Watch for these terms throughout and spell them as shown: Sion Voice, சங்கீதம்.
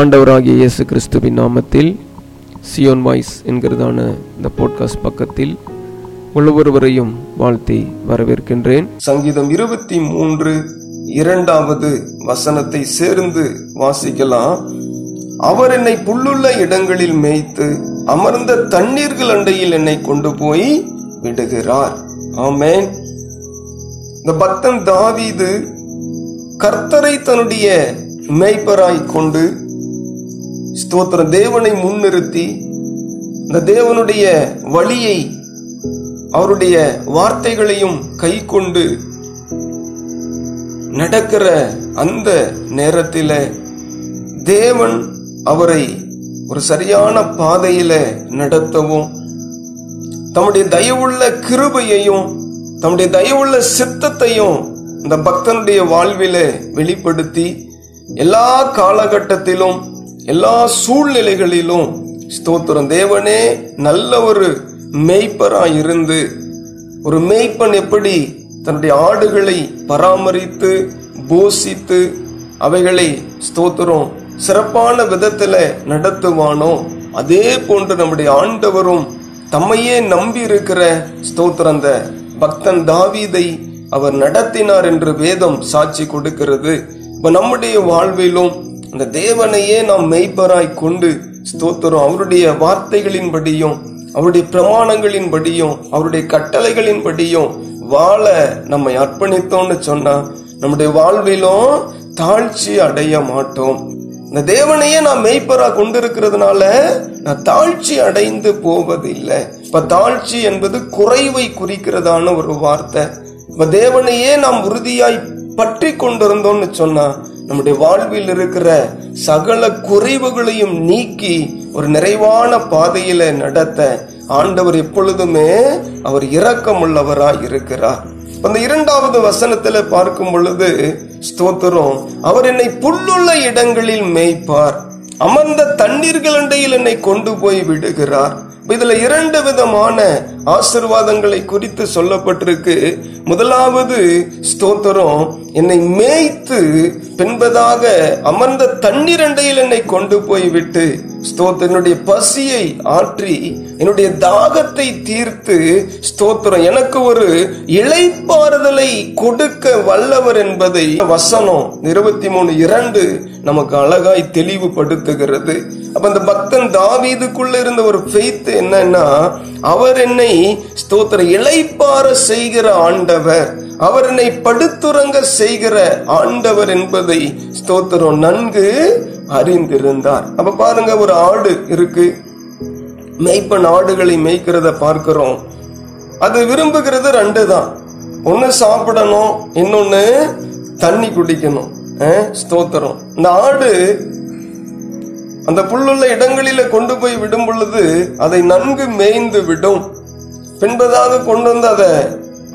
ஆண்டவராகிய இயேசு கிறிஸ்துவின் நாமத்தில் சியோன் வாய்ஸ் என்கிறதான இந்த போட்காஸ்ட் பக்கத்தில் ஒவ்வொருவரையும் வாழ்த்தி வரவேற்கின்றேன். சங்கீதம் 23:2 வசனத்தை சேர்ந்து வாசிக்கலாம். அவர் என்னை புல்லுள்ள இடங்களில் மேய்த்து அமர்ந்த தண்ணீர்கள் அண்டையில் என்னை கொண்டு போய் விடுகிறார். ஆமென். இந்த பக்தன் தாவீது கர்த்தரை தன்னுடைய மேய்ப்பராய் கொண்டு ஸ்தோத்திர தேவனை முன்னிறுத்தி இந்த தேவனுடைய வழியை அவருடைய வார்த்தைகளையும் கை கொண்டு நடக்கிற அந்த நேரத்தில் தேவன் அவரை ஒரு சரியான பாதையில நடத்தவும் தம்முடைய தயவுள்ள கிருபையையும் தம்முடைய தயவுள்ள சித்தத்தையும் இந்த பக்தனுடைய வாழ்வில வெளிப்படுத்தி எல்லா காலகட்டத்திலும் எல்லா சூழ்நிலைகளிலும் ஸ்தோத்திரம் தேவனே நல்ல ஒரு மேய்ப்பராய் இருந்து, ஒரு மேய்ப்பன் எப்படி தன்னுடைய ஆடுகளை பராமரித்து போஷித்து அவைகளை ஸ்தோத்திரம் சிறப்பான விதத்துல நடத்துவானோ அதே போன்று நம்முடைய ஆண்டவரும் தம்மையே நம்பி இருக்கிற ஸ்தோத்திரம் அந்த பக்தன் தாவீதை அவர் நடத்தினார் என்று வேதம் சாட்சி கொடுக்கிறது. இப்ப நம்முடைய வாழ்விலும் அந்த தேவனையே நாம் மெய்ப்பராய் கொண்டு ஸ்தோத்திரம் அவருடைய வார்த்தைகளின்படியும் அவருடைய பிரமாணங்களின்படியும் அவருடைய கட்டளைகளின்படியும் வாழ நம்மை அர்ப்பணித்தோம்னு சொன்னா நம்முடைய வாழ்விலும் தாழ்ச்சி அடைய மாட்டோம். இந்த தேவனையே நாம் மெய்ப்பரா கொண்டிருக்கிறதுனால நான் தாழ்ச்சி அடைந்து போவதில்லை. இப்ப தாழ்ச்சி என்பது குறைவை குறிக்கிறதான ஒரு வார்த்தை. இப்ப தேவனையே நாம் உறுதியாய் பற்றி கொண்டிருந்தோம்னு சொன்னா நம்முடைய வாழ்வில் இருக்கிற சகல குறைவுகளையும் நீக்கி ஒரு நிறைவான பாதையில நடத்த ஆண்டவர் எப்பொழுதுமே அவர் இரக்கமுள்ளவராய் இருக்கிறார். அந்த 2வது வசனத்துல பார்க்கும் பொழுது ஸ்தோத்திரம் அவர் என்னை புல்லுள்ள இடங்களில் மேய்ப்பார், அமர்ந்த தண்ணீர்கள் அண்டையில் என்னை கொண்டு போய் விடுகிறார். இதுல 2 விதமான ஆசீர்வாதங்களை குறித்து சொல்லப்பட்டிருக்கு. முதலாவது ஸ்தோத்திரம் என்னை மேய்த்து பின்பதாக அமர்ந்த தண்ணீர் அண்டையில் என்னை கொண்டு போய் விட்டு ஸ்தோத்திரம் என்னுடைய பசியை ஆற்றி என்னுடைய தாகத்தை தீர்த்து ஸ்தோத்திரம் எனக்கு ஒரு இளைப்பாறுதலை கொடுக்க வல்லவர் என்பதை வசனம் 23:2 நமக்கு அழகாய் தெளிவுபடுத்துகிறது. அப்ப அந்த பக்தன் தாவீதுக்குள்ள இருந்த ஒரு ஃபெய்த் என்னன்னா அவர் என்னை ஸ்தோத்திர இளைப்பாற செய்கிற ஆண்டவர், அவர் என்னை படுத்துறங்க செய்கிற ஆண்டவர் என்பதை ஸ்தோத்திரம் நன்கு அறிந்திருந்தார். அப்ப பாருங்க, ஒரு ஆடு இருக்கு, மேய்ப்பன் ஆடுகளை மேய்க்கிறத பார்க்கிறோம். அது விரும்புகிறது 2 தான், ஒன்னு சாப்பிடணும், இன்னொன்னு தண்ணி குடிக்கணும். ஸ்தோத்திரம் இந்த ஆடு அந்த புல்லுள்ள இடங்களில கொண்டு போய் விடும் பொழுது அதை நன்கு மேய்ந்து விடும், பின்பதாக கொண்டு வந்து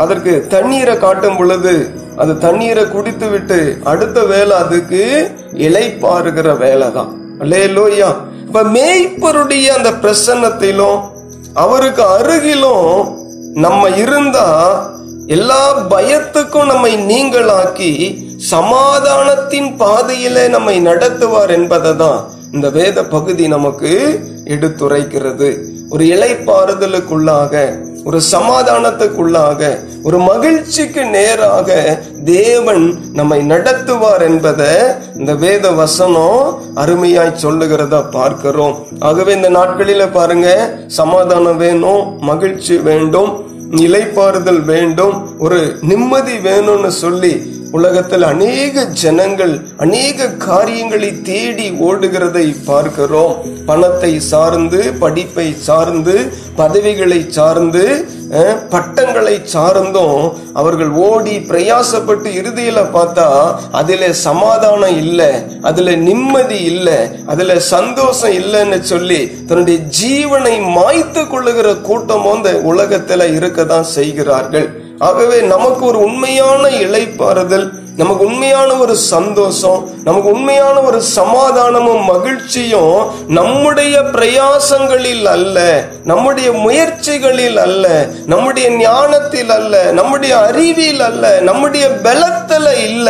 அதற்கு தண்ணீரை காட்டும் பொழுது அது தண்ணீரை குடித்து விட்டு அடுத்த வேலை அதுக்கு இளைப்பாறுகிற வேலை தான். அல்லேலூயா. இப்ப மேய்ப்பருடைய அந்த பிரசன்னத்திலும் அவருக்கு அருகிலும் நம்ம இருந்தா எல்லா பயத்துக்கும் நம்மை நீங்களாக்கி சமாதானத்தின் பாதையிலே நம்மை நடத்துவார் என்பதை தான் இந்த வேத பகுதி நமக்கு எடுத்துரைக்கிறது. ஒரு இளைப்பாறுதலுக்குள்ளாக, ஒரு சமாதானத்துக்குள்ளாக, ஒரு மகிழ்ச்சிக்கு நேராக தேவன் நம்மை நடத்துவார் என்பதை இந்த வேத வசனம் அருமையாய் சொல்லுகிறத பார்க்கிறோம். ஆகவே இந்த நாட்களில பாருங்க, சமாதானம் வேணும், மகிழ்ச்சி வேண்டும், இளைப்பாறுதல் வேண்டும், ஒரு நிம்மதி வேணும்னு சொல்லி உலகத்தில் அநேக ஜனங்கள் அநேக காரியங்களை தேடி ஓடுகிறதை பார்க்கிறோம். பணத்தை சார்ந்து, படிப்பை சார்ந்து, பதவிகளை சார்ந்து, பட்டங்களை சார்ந்தும் அவர்கள் ஓடி பிரயாசப்பட்டு இறுதியில பார்த்தா அதுல சமாதானம் இல்லை, அதுல நிம்மதி இல்லை, அதுல சந்தோஷம் இல்லைன்னு சொல்லி தன்னுடைய ஜீவனை மாய்த்து கொள்ளுகிற கூட்டமும் இந்த உலகத்துல இருக்கதான் செய்கிறார்கள். ஆகவே நமக்கு ஒரு உண்மையான இளைப்பாறுதல், நமக்கு உண்மையான ஒரு சந்தோஷம், நமக்கு உண்மையான ஒரு சமாதானமும் மகிழ்ச்சியும் நம்முடைய பிரயாசங்களில் அல்ல, நம்முடைய முயற்சிகளில் அல்ல, நம்முடைய ஞானத்தில் அல்ல, நம்முடைய அறிவில் அல்ல, நம்முடைய பலத்தில் இல்ல.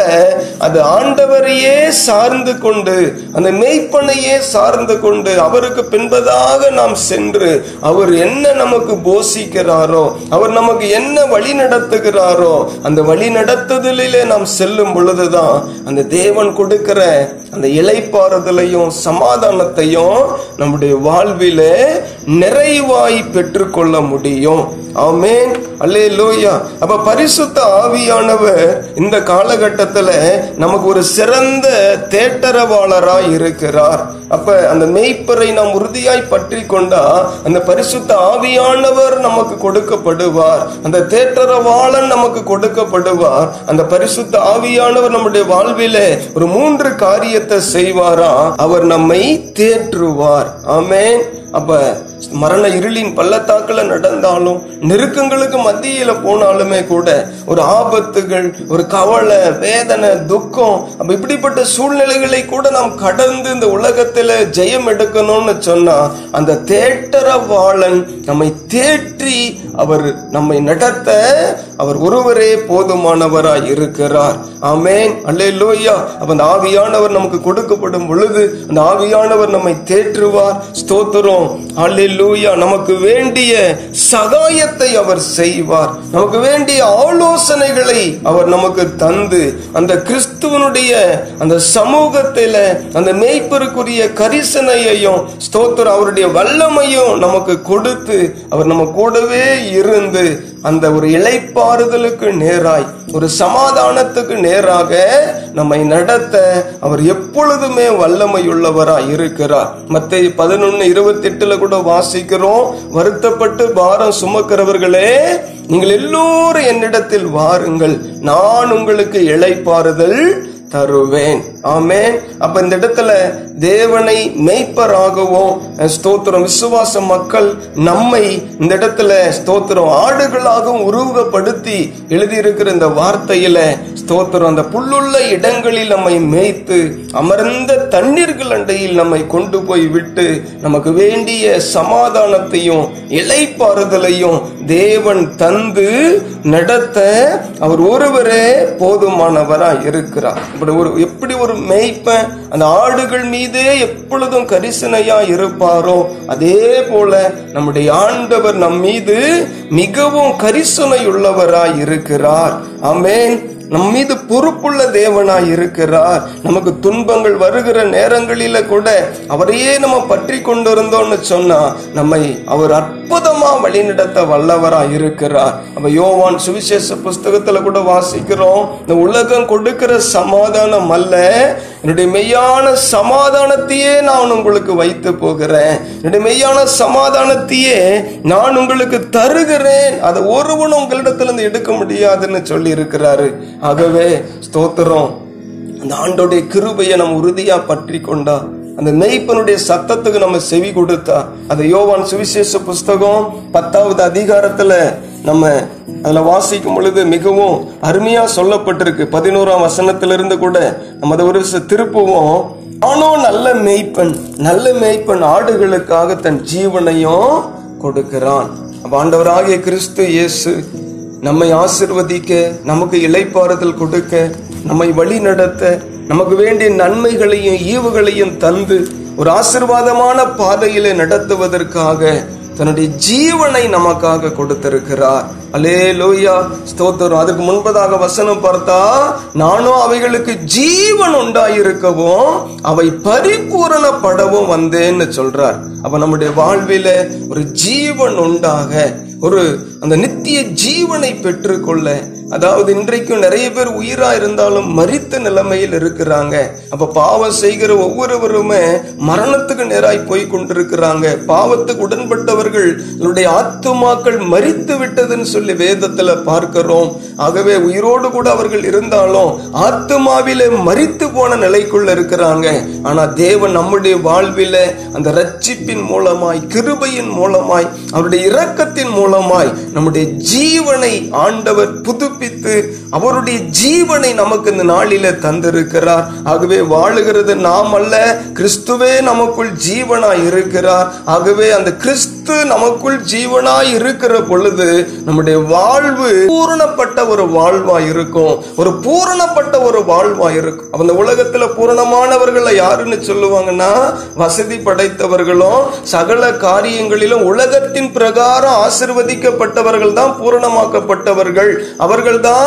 அது ஆண்டவரையே சார்ந்து கொண்டு, அந்த மேய்ப்பனையே சார்ந்து கொண்டு, அவருக்கு பின்பதாக நாம் சென்று அவர் என்ன நமக்கு போஷிக்கிறாரோ, அவர் நமக்கு என்ன வழி நடத்துகிறாரோ, அந்த வழி நடத்துதலிலே நாம் செல்லும் பொழுதுதான் அந்த தேவன் கொடுக்கிற அந்த இளைப்பாறுதலையும் சமாதானத்தையும் நம்முடைய வாழ்விலே நிறைவாய் பெற்றுக்கொள்ள முடியும். ஆமென், அல்லேலூயா. அப்ப பரிசுத்த ஆவியானவர் இந்த காலகட்டத்துல நமக்கு ஒரு சிறந்த தேட்டரவாளராய் இருக்கிறார். அப்ப அந்த மேய்ப்பரை நாம் உறுதியாய் பற்றி கொண்டா அந்த பரிசுத்த ஆவியானவர் நமக்கு கொடுக்கப்படுவார், அந்த தேற்றரவாளன் நமக்கு கொடுக்கப்படுவார். அந்த பரிசுத்த ஆவியானவர் நம்முடைய வாழ்விலே ஒரு 3 காரியத்தை செய்வாரா, அவர் நம்மை தேற்றுவார். ஆமென். அப்ப மரண இருளின் பள்ளத்தாக்குல நடந்தாலும், நெருக்கங்களுக்கு மத்தியில போனாலுமே கூட, ஒரு ஆபத்துகள், ஒரு கவலை, வேதனை, துக்கம், அப்ப இப்படிப்பட்ட சூழ்நிலைகளை கூட நாம் கடந்து இந்த உலகத்துல ஜெயம் எடுக்கணும்னு சொன்னா அந்த தேற்றரவாளன் நம்மை தேற்றி அவர் நம்மை நடத்த அவர் ஒருவரே போதுமானவராய் இருக்கிறார். ஆமென், அல்லேலூயா. அப்ப அந்த ஆவியானவர் நமக்கு கொடுக்கப்படும் பொழுது அந்த ஆவியானவர் நம்மை தேற்றுவார். ஸ்தோத்திரம், அல்லேலூயா. நமக்கு வேண்டிய சகாயத்தை அவர் செய்வார், நமக்கு வேண்டிய ஆலோசனைகளை அவர் நமக்கு தந்து அந்த கிறிஸ்துவனுடைய அந்த சமூகத்தில அந்த மேய்ப்பருக்குரிய கரிசனையையும் ஸ்தோத்திரம் அவருடைய வல்லமையும் நமக்கு கொடுத்து அவர் நம்ம கூடவே இருந்து அந்த ஒரு இளைப்பாறுதலுக்கு நேராய், ஒரு சமாதானத்துக்கு நேராக நம்மை நடத்த அவர் எப்பொழுதுமே வல்லமையுள்ளவராய் இருக்கிறார். மத்தேயு 11:28 கூட வாசிக்கிறோம், வருத்தப்பட்டு பாரம் சுமக்கிறவர்களே நீங்கள் எல்லோரும் என்னிடத்தில் வாருங்கள், நான் உங்களுக்கு இளைப்பாறுதல் தருவேன். ஆமென். அப்ப இந்த இடத்துல தேவனை மேய்ப்பராகவும் ஸ்தோத்திரம் விசுவாச மக்கள் நம்மை இந்த இடத்துல ஸ்தோத்திரம் ஆடுகளாகவும் உருவகப்படுத்தி எழுதியிருக்கிற இந்த வார்த்தையில ஸ்தோத்திரம் அந்த புல்லுள்ள இடங்களில் நம்மை மேய்த்து அமர்ந்த தண்ணீர்கள் அண்டையில் நம்மை கொண்டு போய் விட்டு நமக்கு வேண்டிய சமாதானத்தையும் இளைப்பாறுதலையும் தேவன் தந்து நடத்த அவர் ஒருவரே போதுமானவராய் இருக்கிறார். எப்படி ஒரு மேய்ப்பன் அந்த ஆடுகள் மீதே எப்பொழுதும் கரிசனையா இருப்பாரோ, அதே போல நம்முடைய ஆண்டவர் நம் மீது மிகவும் கரிசனை உள்ளவராய் இருக்கிறார். ஆமென். நம் மீது பொறுப்புள்ள தேவனாய் இருக்கிறார். நமக்கு துன்பங்கள் வருகிற நேரங்களில கூட அவரையே நம்ம பற்றி கொண்டிருந்தோம்னு சொன்னா நம்மை அவர் அற்புதமா வழிநடத்த வல்லவராய் இருக்கிறார். அப்ப யோவான் சுவிசேஷ புஸ்தகத்துல கூட வாசிக்கிறோம், இந்த உலகம் கொடுக்கிற சமாதானம் அல்ல, என்னுடைய மெய்யான சமாதானத்தையே நான் உங்களுக்கு வைத்து போகிறேன், என்னுடைய மெய்யான சமாதானத்தையே நான் உங்களுக்கு தருகிறேன், அதை ஒருவனும் உங்களிடத்துல இருந்து எடுக்க முடியாதுன்னு சொல்லி இருக்கிறாரு. ஆகவே ஸ்தோத்திரம் அந்த ஆண்டோடைய கிருபையை நம்ம உறுதியா பற்றி கொண்டா, அந்த மேய்ப்பனுடைய சத்தத்துக்கு நம்ம செவி கொடுத்தா, அந்த யோவான் சுவிசேஷ புஸ்தகம் 10வது அதிகாரத்துல நம்ம அதுல வாசிக்கும் பொழுது மிகவும் அருமையா சொல்லப்பட்டிருக்கு. 11ஆம் வசனத்திலிருந்து கூட நம்ம அதை ஒரு திருப்புவோம். ஆனோ நல்ல மேய்ப்பன், நல்ல மேய்ப்பன் ஆடுகளுக்காக தன் ஜீவனையும் கொடுக்கிறான். ஆண்டவராகிய கிறிஸ்து இயேசு நம்மை ஆசீர்வதிக்க, நமக்கு இளைப்பாறுதல் கொடுக்க, நம்மை வழி நடத்த, நமக்கு வேண்டிய நன்மைகளையும் ஈவுகளையும் தந்து ஒரு ஆசீர்வாதமான பாதையிலே நடத்துவதற்காக தன்னுடைய ஜீவனை நமக்காக கொடுத்திருக்கிறார். அல்லேலூயா, ஸ்தோத்திரம். அதுக்கு முன்பதாக வசனம் பார்த்தா, நானும் அவைகளுக்கு ஜீவன் உண்டாயிருக்கவும் அவை பரிபூரணப்படவும் வந்தேன்னு சொல்றார். அப்ப நம்முடைய வாழ்வில ஒரு ஜீவன் உண்டாக, ஒரு அந்த நித்திய ஜீவனை பெற்றுக்கொள்ள, அதாவது இன்றைக்கும் நிறைய பேர் உயிரா இருந்தாலும் மரித்த நிலைமையில் இருக்கிறாங்க. அப்ப பாவம் செய்கிற ஒவ்வொருவருமே மரணத்துக்கு நேராய் போய் கொண்டிருக்கிறாங்க. பாவத்துக்கு உடன்பட்டவர்கள் ஆத்துமாக்கள் மரித்து விட்டதுன்னு சொல்லி வேதத்துல பார்க்கிறோம். ஆகவே உயிரோடு கூட அவர்கள் இருந்தாலும் ஆத்துமாவில மரித்து போன நிலைக்குள்ள இருக்கிறாங்க. ஆனா தேவன் நம்முடைய வாழ்வில அந்த ரட்சிப்பின் மூலமாய், கிருபையின் மூலமாய், அவருடைய இரக்கத்தின் மூலமாய் நம்முடைய ஜீவனை ஆண்டவர் புது தப்புவித்து அவருடைய ஜீவனை நமக்கு இந்த நாளில தந்திருக்கிறார். ஆகவே வாழுகிறது நாம் அல்ல, கிறிஸ்துவே நமக்குள் ஜீவனாய் இருக்கிறார். ஆகவே அந்த கிறிஸ்து நமக்குள் ஜீவனாய் இருக்கிற பொழுது நம்முடைய வாழ்வு பூரணப்பட்ட ஒரு வாழ்வாய் இருக்கும், ஒரு பூரணப்பட்ட ஒரு வாழ்வாய் இருக்கும். அந்த உலகத்துல பூரணமானவர்களை யாருன்னு சொல்லுவாங்கன்னா வசதி படைத்தவர்களும் சகல காரியங்களிலும் உலகத்தின் பிரகாரம் ஆசீர்வதிக்கப்பட்டவர்கள் தான் பூரணமாக்கப்பட்டவர்கள், அவர்கள் தான்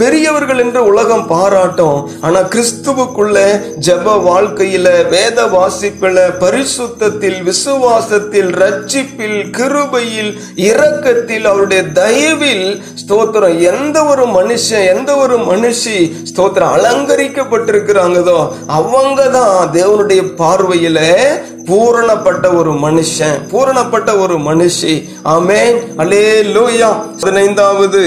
பெரியவர்கள் என்று உலகம் பாராட்டும். ஆனா கிறிஸ்துவுக்குள்ள ஜெப வாழ்க்கையில, வேத வாசிப்பில, பரிசுத்தத்தில், விசுவாசத்தில், ரட்சிப்பில், கிருபையில், இரக்கத்தில், அவருடைய தயவில் ஸ்தோத்திரம் எந்த ஒரு மனுஷன் எந்த ஒரு மனுஷி ஸ்தோத்திரம் அலங்கரிக்கப்பட்டிருக்கிறாங்கதோ அவங்க தான் தேவனுடைய பார்வையில பூரணப்பட்ட ஒரு மனுஷன், பூரணப்பட்ட ஒரு மனுஷி. ஆமென், அல்லேலூயா. 15வது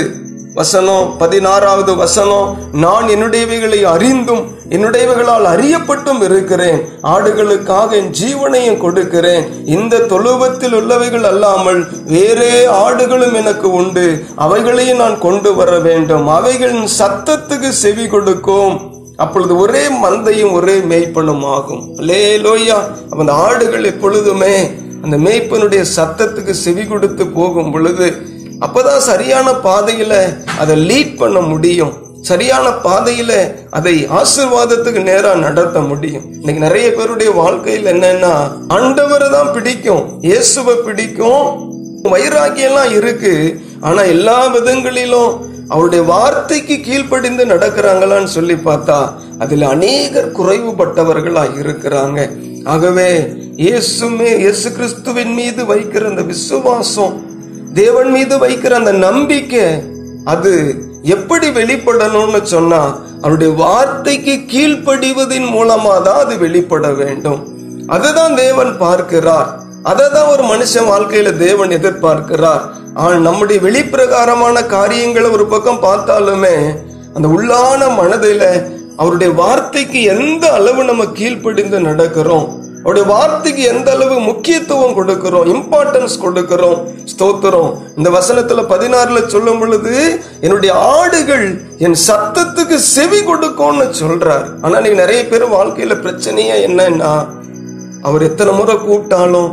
வசனம் 16வது வசனம், நான் என்னுடையவைகளை அறிந்தும் என்னுடையவர்களால் அறியப்பட்டும் இருக்கிறேன், ஆடுகளுக்காக என் ஜீவனையும் கொடுக்கிறேன், இந்த தொழுவத்தில் உள்ளவைகள் அல்லாமல் வேறே ஆடுகளும் எனக்கு உண்டு, அவைகளையும் நான் கொண்டு வர வேண்டும், அவைகளின் சத்தத்துக்கு செவி கொடுக்கும், அப்பொழுது ஒரே மந்தையும் ஒரே மேய்ப்பனும் ஆகும். அல்லேலூயா. அந்த ஆடுகள் எப்பொழுதுமே அந்த மேய்ப்பனுடைய சத்தத்துக்கு செவி கொடுத்து போகும் பொழுது அப்பதான் சரியான பாதையில அதை லீட் பண்ண முடியும், சரியான பாதையில அதை ஆசீர்வாதத்துக்கு நேரா நடத்த முடியும். இன்னைக்கு நிறைய பேருடைய வாழ்க்கையில் என்னன்னா ஆண்டவரை தான் பிடிக்கும், இயேசுவை பிடிக்கும், வைராக்கியம் எல்லாம் இருக்கு, ஆனா எல்லா விதங்களிலும் அவருடைய வார்த்தைக்கு கீழ்ப்படிந்து நடக்கிறாங்களான்னு சொல்லி பார்த்தா அதுல அநேகர் குறைவுபட்டவர்களா இருக்கிறாங்க. ஆகவே இயேசு கிறிஸ்துவின் மீது வைக்கிற அந்த விசுவாசம், தேவன் மீது வைக்கிற அந்த நம்பிக்கை, அது எப்படி வெளிப்படணும்னு சொன்னா அவருடைய வார்த்தைக்கு கீழ்ப்படிவதின் மூலமா தான் அது வெளிப்பட வேண்டும். அதுதான் தேவன் பார்க்கிறார், அததான் ஒரு மனுஷன் வாழ்க்கையில தேவன் எதிர்பார்க்கிறார். நம்முடைய வெளிப்பிரகாரமான காரியங்களை ஒரு பக்கம் பார்த்தாலுமே அந்த உள்ளான மனதில அவருடைய வார்த்தைக்கு எந்த அளவு நம்ம கீழ்ப்படிந்து நடக்கிறோம், அவருடைய வார்த்தைக்கு எந்த அளவு முக்கியத்துவம் கொடுக்கிறோம், இம்பார்ட்டன்ஸ் கொடுக்கிறோம். ஸ்தோத்திரம். இந்த வசனத்துல 16ல சொல்லும் பொழுது என்னுடைய ஆடுகள் என் சத்தத்துக்கு செவி கொடுக்கும்னு சொல்றாரு. ஆனா நீங்க நிறைய பேர் வாழ்க்கையில பிரச்சனையா என்னன்னா அவர் எத்தனை முறை கூப்பிட்டாலும்,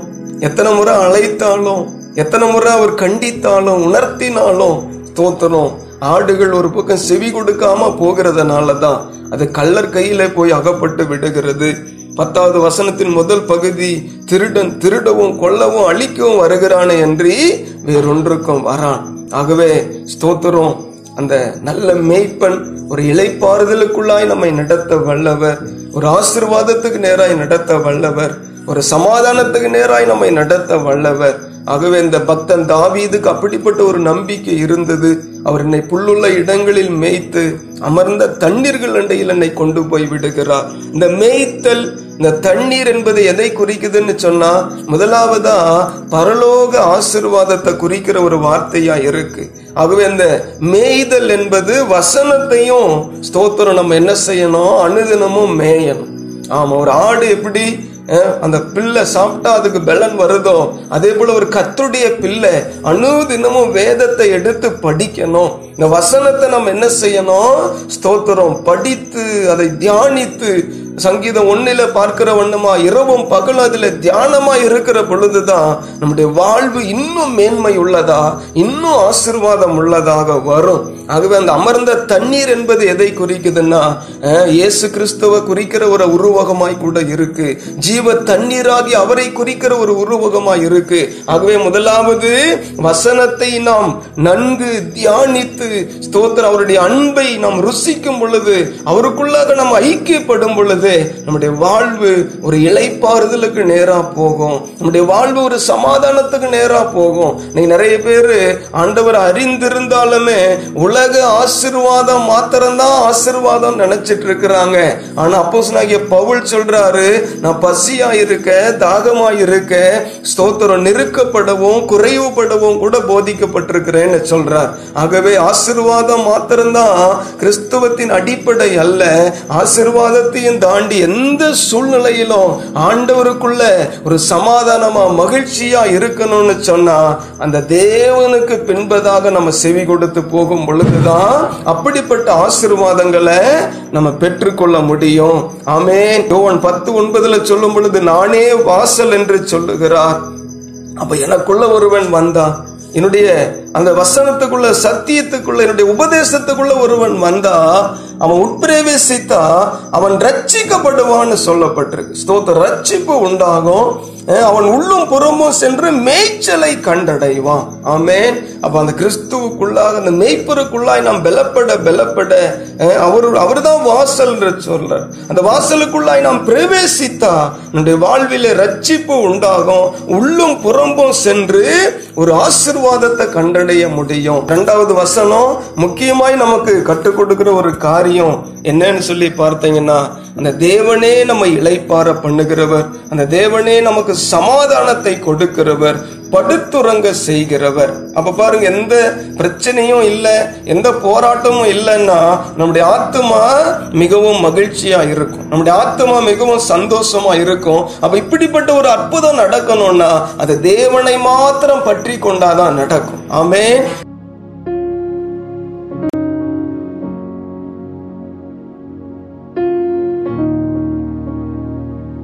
எத்தனை முறை அழைத்தாலும், எத்தனை முறை அவர் கண்டித்தாலும், உணர்த்தினாலும் ஸ்தோத்திரம் ஆடுகள் ஒரு பக்கம் செவி கொடுக்காம போகிறதுனாலதான் அது கள்ளர் கையில போய் அகப்பட்டு விடுகிறது. 10வது வசனத்தின் முதல் பகுதி, திருடன் திருடவும் கொல்லவும் அழிக்கவும் வருகிறானே அன்றி வேறொன்றுக்கும் வரான். ஆகவே ஸ்தோத்திரம் அந்த நல்ல மேய்ப்பன் ஒரு இளைப்பாறுதலுக்குள்ளாய் நம்மை நடத்த வல்லவர், ஒரு ஆசீர்வாதத்துக்கு நேராய் நடத்த வல்லவர், ஒரு சமாதானத்துக்கு நேராய் நம்மை நடத்த வல்லவர். ஆகவே இந்த பக்தன் தாவீதுக்கு அப்படிப்பட்ட ஒரு நம்பிக்கை இருந்தது. அவர் என்னை புல்லுள்ள இடங்களில் மேய்த்து அமர்ந்த தண்ணீர்கள் அண்டையில் என்னை கொண்டு போய் விடுகிறார். இந்த மேய்த்தல், இந்த தண்ணீர் என்பது எதை குறிக்குதுன்னு சொன்னா முதலாவதா பரலோக ஆசீர்வாதத்தை குறிக்கிற ஒரு வார்த்தையா இருக்கு. ஆகவே அந்த மேய்தல் என்பது வசனத்தையும் ஸ்தோத்திரம் நம்ம என்ன செய்யணும், அனுதினமும் மேயணும். ஆமா, ஒரு ஆடு எப்படி அந்த பிள்ளை சாப்பிட்டா அதுக்கு பலன் வருதோ அதே போல ஒரு கர்த்தருடைய பிள்ளை அனுதினமும் வேதத்தை எடுத்து படிக்கணும். இந்த வசனத்தை நம்ம என்ன செய்யணும் ஸ்தோத்திரம் படித்து அதை தியானித்து சங்கீதம் 1ல பார்க்கிற வண்ணமா இரவும் பகல் அதுல தியானமா இருக்கிற பொழுதுதான் நம்முடைய வாழ்வு இன்னும் மேன்மை உள்ளதா, இன்னும் ஆசீர்வாதம் உள்ளதாக வரும். ஆகவே அந்த அமர்ந்த தண்ணீர் என்பது எதை குறிக்குதுன்னா இயேசு கிறிஸ்துவை குறிக்கிற ஒரு உருவகமாய் கூட இருக்கு, ஜீவ தண்ணீராகி அவரை குறிக்கிற ஒரு உருவகமாய் இருக்கு. ஆகவே முதலாவது வசனத்தை நாம் நன்கு தியானித்து ஸ்தோத்திர அவருடைய அன்பை நாம் ருசிக்கும் பொழுது, அவருக்குள்ளாக நாம் ஐக்கியப்படும் பொழுது நம்முடைய வாழ்வு ஒரு இளைப்பாறுதலுக்கு நேரா போகும், நம்முடைய வாழ்வு ஒரு சமாதானத்துக்கு நேரா போகும். நிறைய பேரு ஆண்டவர் அறிந்திருந்தாலுமே உலக ஆசீர்வாதம் மாத்திரம்தான் ஆசீர்வாதம் நினைச்சிட்டு இருக்கிறாங்க. ஆனா அப்போஸ்தலனாகிய பவுல் சொல்றாரு, நான் பசியாயிருக்க தாகமாயிருக்க ஸ்தோத்திரம் நெருக்கப்படவும் குறைவுபடவும் கூட போதிக்கப்பட்டிருக்கிறேன்னு சொல்றார். ஆகவே ஆசீர்வாதம் மாத்திரம்தான் கிறிஸ்துவத்தின் அடிப்படை அல்ல, ஆசீர்வாதத்தையும் தாண்டி எந்த சூழ்நிலையிலும் ஆண்டவருக்குள்ள ஒரு சமாதானமா மகிழ்ச்சியா இருக்கணும்னு சொன்னா, அந்த தேவனுக்கு பின்பதாக நம்ம செவி கொடுத்து போகும் பொழுதுதான் அப்படிப்பட்ட ஆசீர்வாதங்களை நம்ம பெற்றுக்கொள்ள முடியும். ஆமென். யோவான் 10:9 சொல்லும் பொழுது நானே வாசல் என்று சொல்லுகிறார். அப்ப எனக்குள்ள ஒருவன் வந்தா, என்னுடைய அந்த வசனத்துக்குள்ள, சத்தியத்துக்குள்ள, என்னுடைய உபதேசத்துக்குள்ள ஒருவன் வந்தா, அவன் உட்பிரவேசித்தா அவன் ரட்சிக்கப்படுவான்னு சொல்லப்பட்டிருக்கு. ஸ்தோத்திர ரட்சிப்பு உண்டாகும். அவன் உள்ளும் புறமும் சென்று மேய்ச்சலை கண்டடைவான். ஆமென். அப்ப அந்த கிறிஸ்துவுக்குள்ளாக, அந்த மேய்ப்பருக்குள்ளாய் நாம் பலப்பட பலப்பட, அவர்தான் வாசல் என்று சொல்ற அந்த வாசலுக்குள்ளாய் நாம் பிரவேசித்தா நம்முடைய வாழ்விலே ரட்சிப்பு உண்டாகும். உள்ளும் புறம்பும் சென்று ஒரு ஆசீர்வாதத்தை கண்டடைய முடியும். இரண்டாவது வசனம் முக்கியமாய் நமக்கு கற்றுக் கொடுக்கிற ஒரு காரியம் என்னன்னு சொல்லி பார்த்தீங்கன்னா, அந்த தேவனே நம்ம இளைப்பாற பண்ணுகிறவர், அந்த தேவனே நமக்கு சமாதானத்தை கொடுக்கிறவர், படுத்துறங்க செய்கிறவர். அப்ப பாருங்க, எந்த பிரச்சனையும் இல்லை, எந்த போராட்டமும் இல்லைன்னா நம்முடைய ஆத்மா மிகவும் மகிழ்ச்சியா இருக்கும், நம்முடைய ஆத்மா மிகவும் சந்தோஷமா இருக்கும். அப்ப இப்படிப்பட்ட ஒரு அற்புதம் நடக்கணும்னா அது தேவனை மாத்திரம் பற்றி கொண்டாதான் நடக்கும். ஆமென்.